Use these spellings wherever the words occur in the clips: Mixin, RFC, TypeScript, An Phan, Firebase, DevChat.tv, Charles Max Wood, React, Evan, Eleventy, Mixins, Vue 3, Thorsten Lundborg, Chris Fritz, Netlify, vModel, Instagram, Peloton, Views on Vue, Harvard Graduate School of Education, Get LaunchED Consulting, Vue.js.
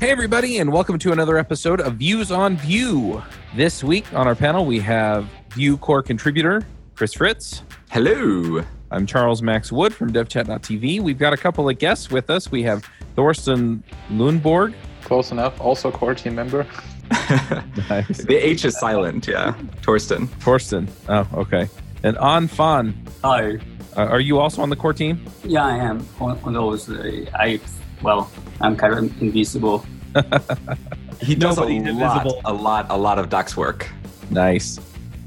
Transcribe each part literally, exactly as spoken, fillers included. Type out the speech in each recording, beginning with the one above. Hey, everybody, and welcome to another episode of Views on Vue. This week on our panel, we have Vue core contributor, Chris Fritz. Hello. I'm Charles Max Wood from DevChat dot T V. We've got a couple of guests with us. We have Thorsten Lundborg. Close enough. Also core team member. Nice. The H is silent, yeah. Thorsten. Thorsten. Oh, okay. And An Phan. Hi. Uh, are you also on the core team? Yeah, I am. On, on those, uh, I... Well, I'm kind of invisible. He does Nobody a lot, invisible. a lot, a lot of docs work. Nice.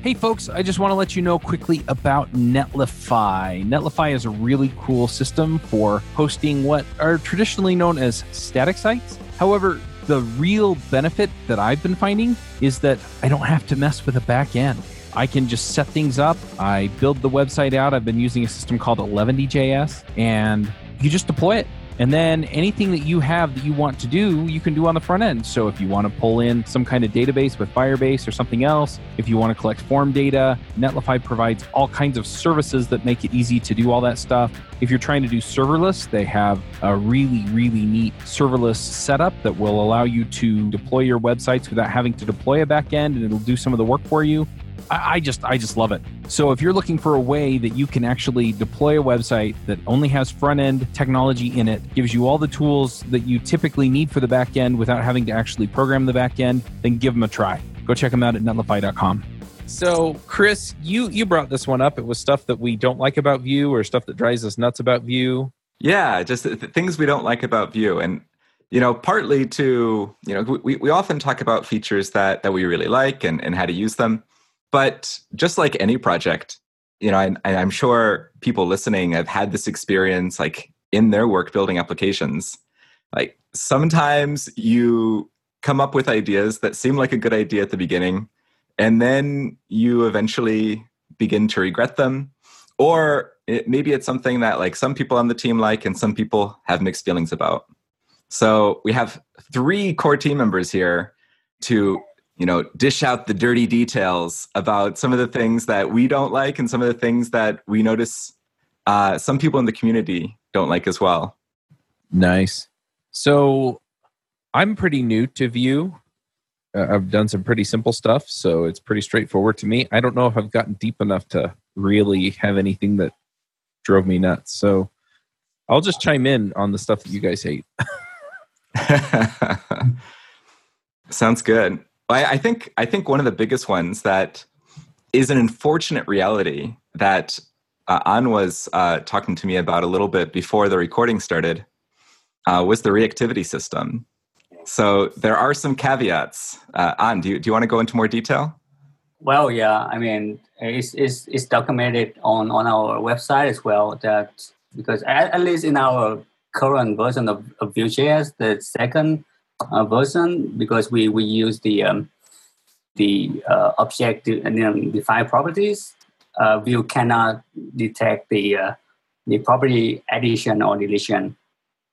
Hey, folks, I just want to let you know quickly about Netlify. Netlify is a really cool system for hosting what are traditionally known as static sites. However, the real benefit that I've been finding is that I don't have to mess with a back end. I can just set things up. I build the website out. I've been using a system called Eleventy dot J S, and you just deploy it. And then anything that you have that you want to do, you can do on the front end. So if you want to pull in some kind of database with Firebase or something else, if you want to collect form data, Netlify provides all kinds of services that make it easy to do all that stuff. If you're trying to do serverless, they have a really, really neat serverless setup that will allow you to deploy your websites without having to deploy a backend, and it'll do some of the work for you. I just I just love it. So if you're looking for a way that you can actually deploy a website that only has front-end technology in it, gives you all the tools that you typically need for the back end without having to actually program the back end, then give them a try. Go check them out at netlify dot com. So, Chris, you, you brought this one up. It was stuff that we don't like about Vue or stuff that drives us nuts about Vue. Yeah, just the things we don't like about Vue. And, you know, partly to, you know, we, we often talk about features that, that we really like and, and how to use them. But just like any project, you know, and, and I'm sure people listening have had this experience, like in their work building applications. Like sometimes you come up with ideas that seem like a good idea at the beginning, and then you eventually begin to regret them. Or it, maybe it's something that like some people on the team like, and some people have mixed feelings about. So we have three core team members here to, you know, dish out the dirty details about some of the things that we don't like and some of the things that we notice uh, some people in the community don't like as well. Nice. So I'm pretty new to Vue. Uh, I've done some pretty simple stuff, so it's pretty straightforward to me. I don't know if I've gotten deep enough to really have anything that drove me nuts. So I'll just chime in on the stuff that you guys hate. Sounds good. I think I think one of the biggest ones that is an unfortunate reality that uh, An was uh, talking to me about a little bit before the recording started uh, was the reactivity system. So there are some caveats. Uh, An, do you do you want to go into more detail? Well, yeah. I mean, it's it's, it's documented on, on our website as well. That because at, at least in our current version of, of Vue.js, the second. Uh, version because we we use the um, the uh, object de- and then define properties. Uh, Vue cannot detect the uh, the property addition or deletion.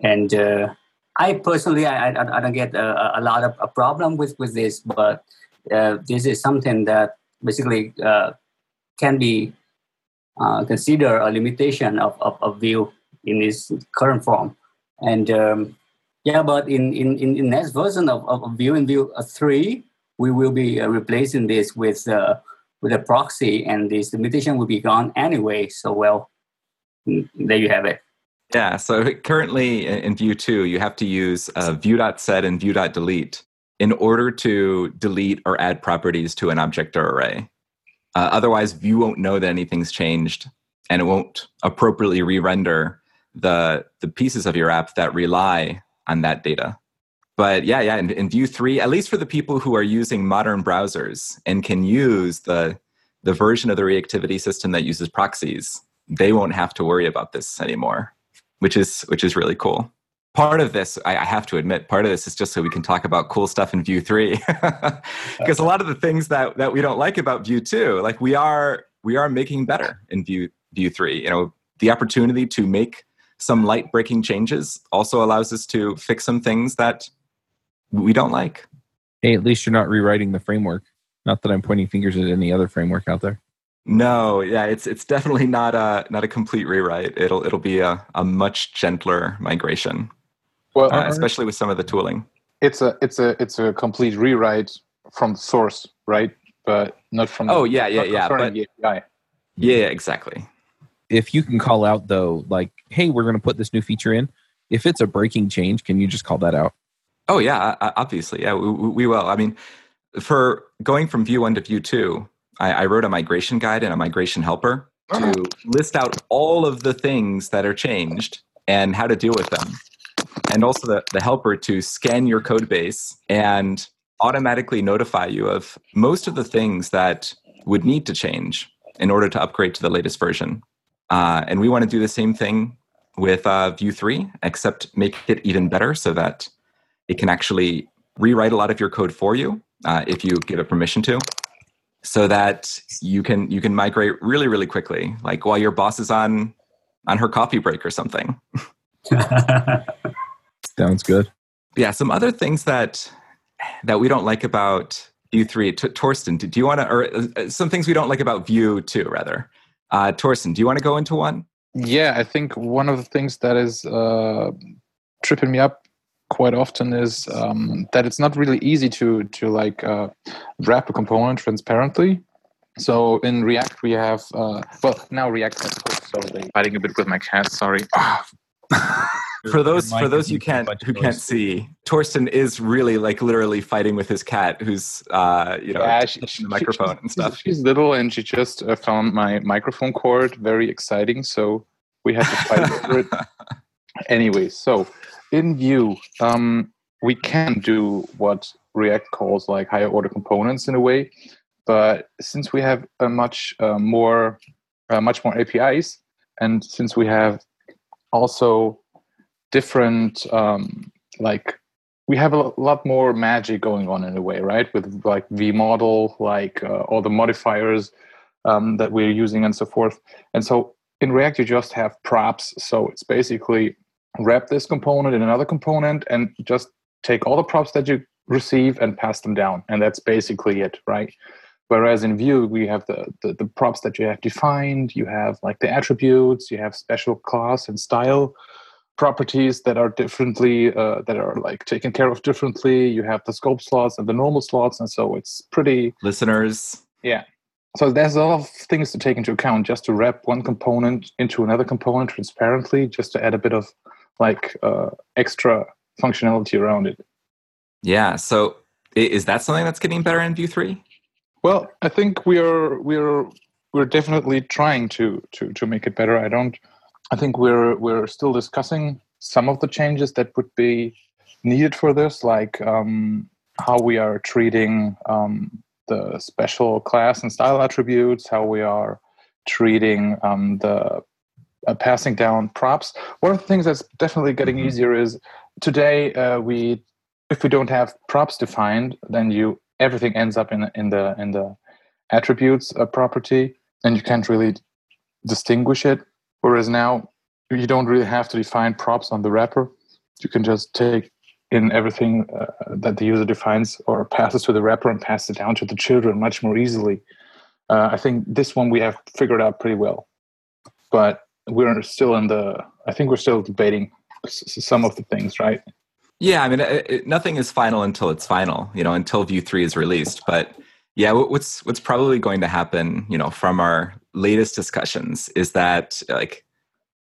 And uh, I personally I, I I don't get a, a lot of a problem with, with this, but uh, this is something that basically uh, can be uh, considered a limitation of, of, of Vue in its current form. And um, Yeah, but in, in, in next version of, of Vue and Vue three, we will be replacing this with uh, with a proxy, and this limitation will be gone anyway. So, well, there you have it. Yeah, so currently in Vue two, you have to use uh, Vue.set and Vue.delete in order to delete or add properties to an object or array. Uh, otherwise, Vue won't know that anything's changed, and it won't appropriately re-render the the pieces of your app that rely on that data. But yeah, yeah, in, in Vue three, at least for the people who are using modern browsers and can use the the version of the reactivity system that uses proxies, they won't have to worry about this anymore, which is which is really cool. Part of this, I, I have to admit, part of this is just so we can talk about cool stuff in Vue three. Because a lot of the things that, that we don't like about Vue two, like we are we are making better in Vue Vue three. You know, the opportunity to make some light-breaking changes also allows us to fix some things that we don't like. Hey, at least you're not rewriting the framework. Not that I'm pointing fingers at any other framework out there. No, yeah, it's it's definitely not a not a complete rewrite. It'll it'll be a, a much gentler migration, well, uh, especially with some of the tooling. It's a it's a it's a complete rewrite from the source, right? But not from oh the, yeah yeah yeah but, the A P I. Yeah, exactly. If you can call out though, like, hey, we're going to put this new feature in. If it's a breaking change, can you just call that out? Oh yeah, obviously, yeah, we, we will. I mean, for going from Vue one to Vue two, I, I wrote a migration guide and a migration helper to list out all of the things that are changed and how to deal with them. And also the, the helper to scan your code base and automatically notify you of most of the things that would need to change in order to upgrade to the latest version. Uh, and we want to do the same thing with uh, Vue three, except make it even better so that it can actually rewrite a lot of your code for you uh, if you give it permission to, so that you can you can migrate really, really quickly, like while your boss is on on her coffee break or something. Sounds good. Yeah, some other things that that we don't like about Vue three. T- Thorsten, do you want to, or uh, some things we don't like about Vue two, rather. Uh, Thorsten, do you want to go into one? Yeah, I think one of the things that is uh, tripping me up quite often is um, that it's not really easy to to like uh, wrap a component transparently. So in React we have uh, well now React has sorry fighting a bit with my cat. Sorry. for those for those you can't who can't see, Thorsten is really like literally fighting with his cat, who's uh, you know yeah, she, she, the microphone she, and stuff. She's, she's little and she just uh, found my microphone cord. Very exciting. So we had to fight over it. Anyway, so. In Vue, um, we can do what React calls like higher order components in a way, but since we have a much uh, more, uh, much more A P Is, and since we have also different, um, like we have a lot more magic going on in a way, right? With like vModel, like uh, all the modifiers um, that we're using and so forth. And so in React, you just have props, so it's basically wrap this component in another component and just take all the props that you receive and pass them down. And that's basically it, right? Whereas in Vue, we have the, the, the props that you have defined, you have like the attributes, you have special class and style properties that are differently, uh, that are like taken care of differently. You have the scope slots and the normal slots. And so it's pretty... Listeners. Yeah. So there's a lot of things to take into account just to wrap one component into another component transparently, just to add a bit of like uh, extra functionality around it. Yeah, so is that something that's getting better in Vue three? Well, I think we are we're we're definitely trying to to to make it better. I don't I think we're we're still discussing some of the changes that would be needed for this, like um, how we are treating um, the special class and style attributes, how we are treating um, the Uh, passing down props. One of the things that's definitely getting mm-hmm. easier is today uh, we, if we don't have props defined, then you everything ends up in in the in the attributes uh, property, and you can't really distinguish it. Whereas now you don't really have to define props on the wrapper; you can just take in everything uh, that the user defines or passes to the wrapper and pass it down to the children much more easily. Uh, I think this one we have figured out pretty well, but we're still in the, I think we're still debating some of the things, right? Yeah, I mean, it, nothing is final until it's final, you know, until Vue three is released. But yeah, what's what's probably going to happen, you know, from our latest discussions is that, like,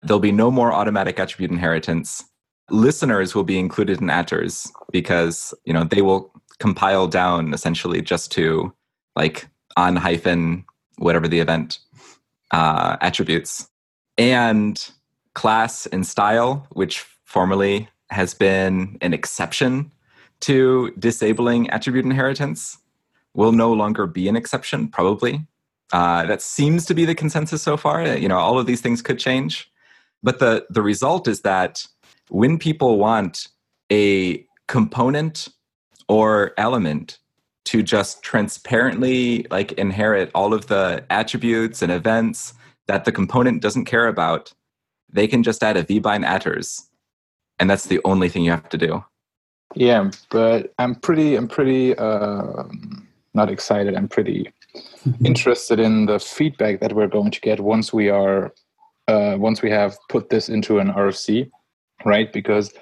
there'll be no more automatic attribute inheritance. Listeners will be included in atters because, you know, they will compile down essentially just to, like, on hyphen whatever the event uh, attributes. And class and style, which formerly has been an exception to disabling attribute inheritance, will no longer be an exception, probably. Uh, that seems to be the consensus so far. You know, all of these things could change. But the, the result is that when people want a component or element to just transparently like inherit all of the attributes and events that the component doesn't care about, they can just add a vbind atters, and that's the only thing you have to do. Yeah, but I'm pretty, I'm pretty uh, not excited. I'm pretty interested in the feedback that we're going to get once we are, uh, once we have put this into an R F C, right? Because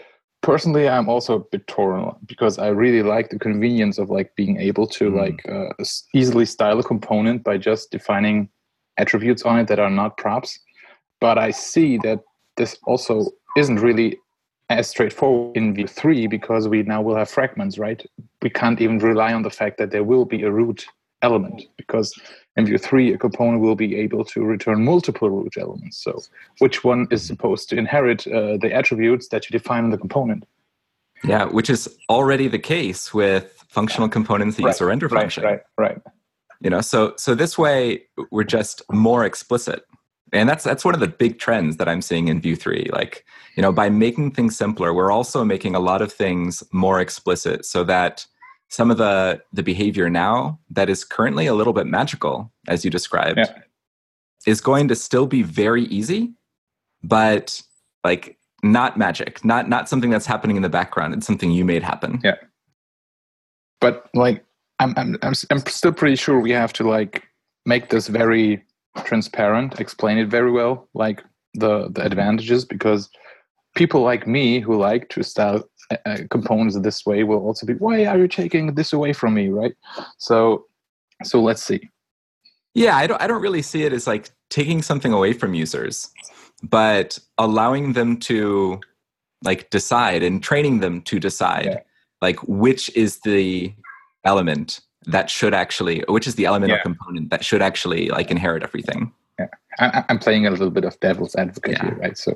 personally, I'm also a bit torn because I really like the convenience of like being able to mm. like uh, easily style a component by just defining attributes on it that are not props. But I see that this also isn't really as straightforward in Vue three because we now will have fragments, right? We can't even rely on the fact that there will be a root element because in Vue three, a component will be able to return multiple root elements. So which one is supposed to inherit uh, the attributes that you define in the component? Yeah, which is already the case with functional components that right, use a render right, function. Right, right, You know, so so this way, we're just more explicit. And that's that's one of the big trends that I'm seeing in Vue three. Like, you know, by making things simpler, we're also making a lot of things more explicit so that some of the, the behavior now that is currently a little bit magical, as you described, yeah. is going to still be very easy, but like not magic, not not something that's happening in the background. It's something you made happen. Yeah. But like, I'm I'm I'm, I'm still pretty sure we have to like make this very transparent, explain it very well, like the the advantages, because people like me who like to style uh, components this way will also be, why are you taking this away from me, right? So so let's see. Yeah, I don't I don't really see it as like taking something away from users, but allowing them to like decide and training them to decide yeah. like which is the element that should actually, which is the element yeah. or component that should actually like inherit everything. Yeah, I, I'm playing a little bit of devil's advocate yeah. here, right? So,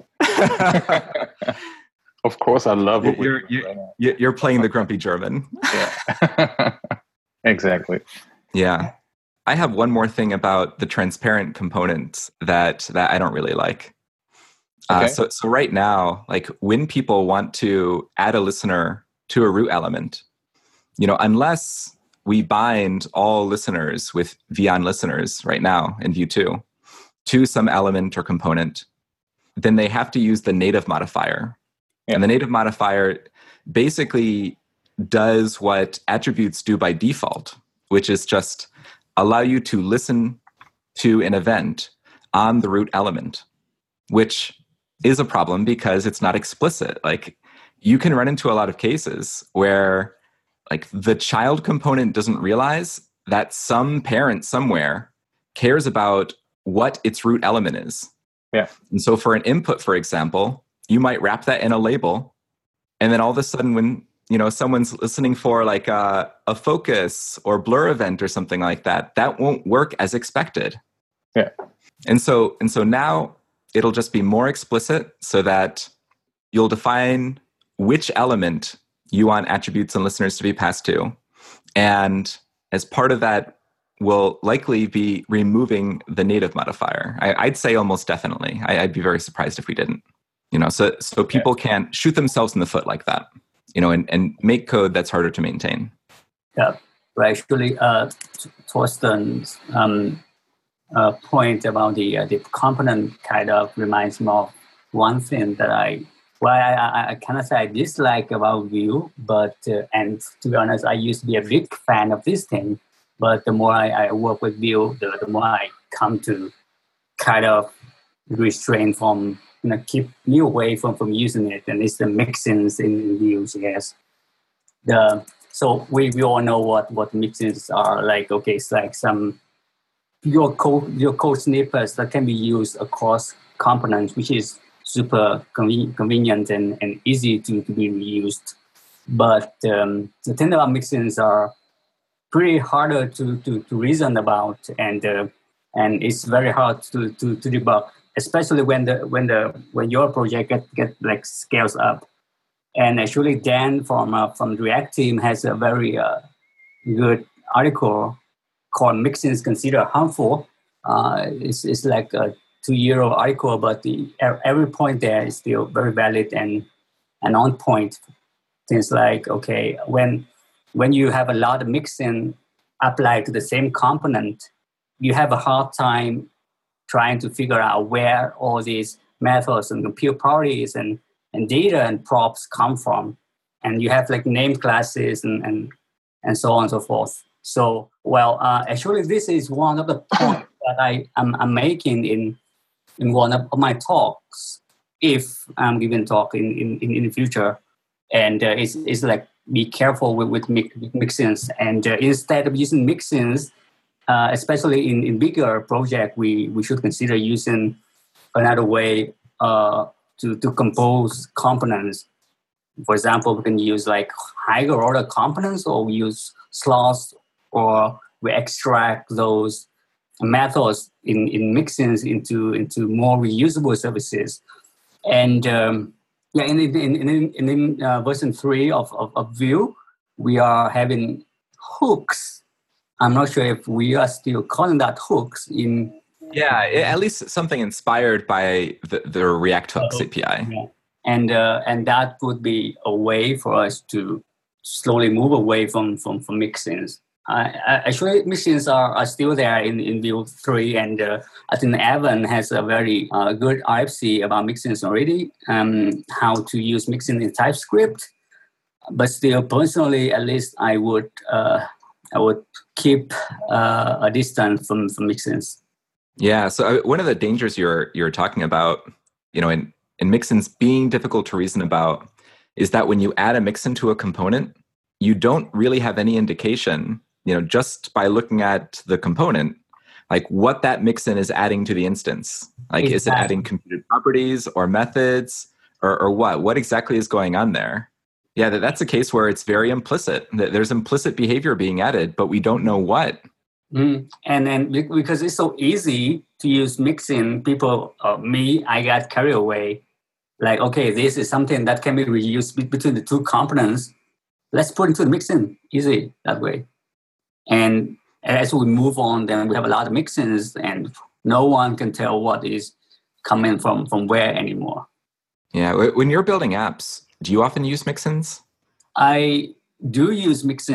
of course, I love it. You're, you're, you're playing the grumpy German. Yeah, exactly. Yeah, I have one more thing about the transparent components that that I don't really like. Okay. Uh, so, so right now, like when people want to add a listener to a root element, you know, unless we bind all listeners with V on listeners right now in Vue two to some element or component, then they have to use the native modifier. Yeah. And the native modifier basically does what attributes do by default, which is just allow you to listen to an event on the root element, which is a problem because it's not explicit. Like you can run into a lot of cases where like the child component doesn't realize that some parent somewhere cares about what its root element is. Yeah. And so for an input, for example, you might wrap that in a label. And then all of a sudden when, you know, someone's listening for like a, a focus or blur event or something like that, that won't work as expected. Yeah. And so, and so now it'll just be more explicit so that you'll define which element you want attributes and listeners to be passed to. And as part of that, we'll likely be removing the native modifier. I, I'd say almost definitely. I, I'd be very surprised if we didn't. You know, so so people can't shoot themselves in the foot like that, you know, and, and make code that's harder to maintain. Yeah, but actually, uh, Thorsten's um, uh, point about the, uh, the component kind of reminds me of one thing that I Well, I, I cannot say I dislike about Vue, but, uh, and to be honest, I used to be a big fan of this thing. But the more I, I work with Vue, the, the more I come to kind of restrain from, you know, keep me away from, from using it. And it's the Mixins in Vue.js. The, so we, we all know what, what Mixins are like. Okay, it's like some, your code, your code snippets that can be used across components, which is super conven- convenient and, and easy to, to be reused. But um, the thing about mixins are pretty harder to, to, to reason about, and uh, and it's very hard to, to, to debug, especially when the when the when your project get, get like scales up. And actually, Dan from uh, from the React team has a very uh, good article called "Mixins Considered Harmful." Uh, it's it's like a two-year article, but the, every point there is still very valid and, and on point. Things like, okay, when when you have a lot of mixing applied to the same component, you have a hard time trying to figure out where all these methods and compute properties and, and data and props come from. And you have like named classes and, and, and so on and so forth. So, well, uh, actually, this is one of the points that I am I'm making in in one of my talks, if I'm giving talk in, in, in the future, And uh, it's, it's like, be careful with, with Mixins. And uh, instead of using Mixins, uh, especially in, in bigger project, we, we should consider using another way uh, to, to compose components. For example, we can use like higher order components, or we use slots, or we extract those methods in, in Mixins into, into more reusable services. And um, yeah, in, in, in, in, in uh, version three of, of, of Vue, we are having hooks. I'm not sure if we are still calling that hooks in... Yeah, at least something inspired by the, the React Hooks oh, A P I. Yeah. And uh, and that would be a way for us to slowly move away from, from, from Mixins. Uh, actually, Mixins are, are still there in, in Vue three, and uh, I think Evan has a very uh, good R F C about Mixins already, um, how to use Mixins in TypeScript. But still, personally, at least I would uh, I would keep uh, a distance from, from Mixins. Yeah, so one of the dangers you're you're talking about, you know, in And Mixins being difficult to reason about is that when you add a Mixin to a component, you don't really have any indication, you know, just by looking at the component, like what that Mixin is adding to the instance. Like, exactly. Is it adding computed properties or methods or, or what? What exactly is going on there? Yeah, that, that's a case where it's very implicit. That there's implicit behavior being added, but we don't know what. Mm. And then because it's so easy to use Mixin, people, uh, me, I got carried away. Like, okay, this is something that can be reused between the two components. Let's put into the Mixin, easy that way. And as we move on, then we have a lot of Mixins, and no one can tell what is coming from, from where anymore. Yeah, when you're building apps, do you often use Mixins? I do use Mixins.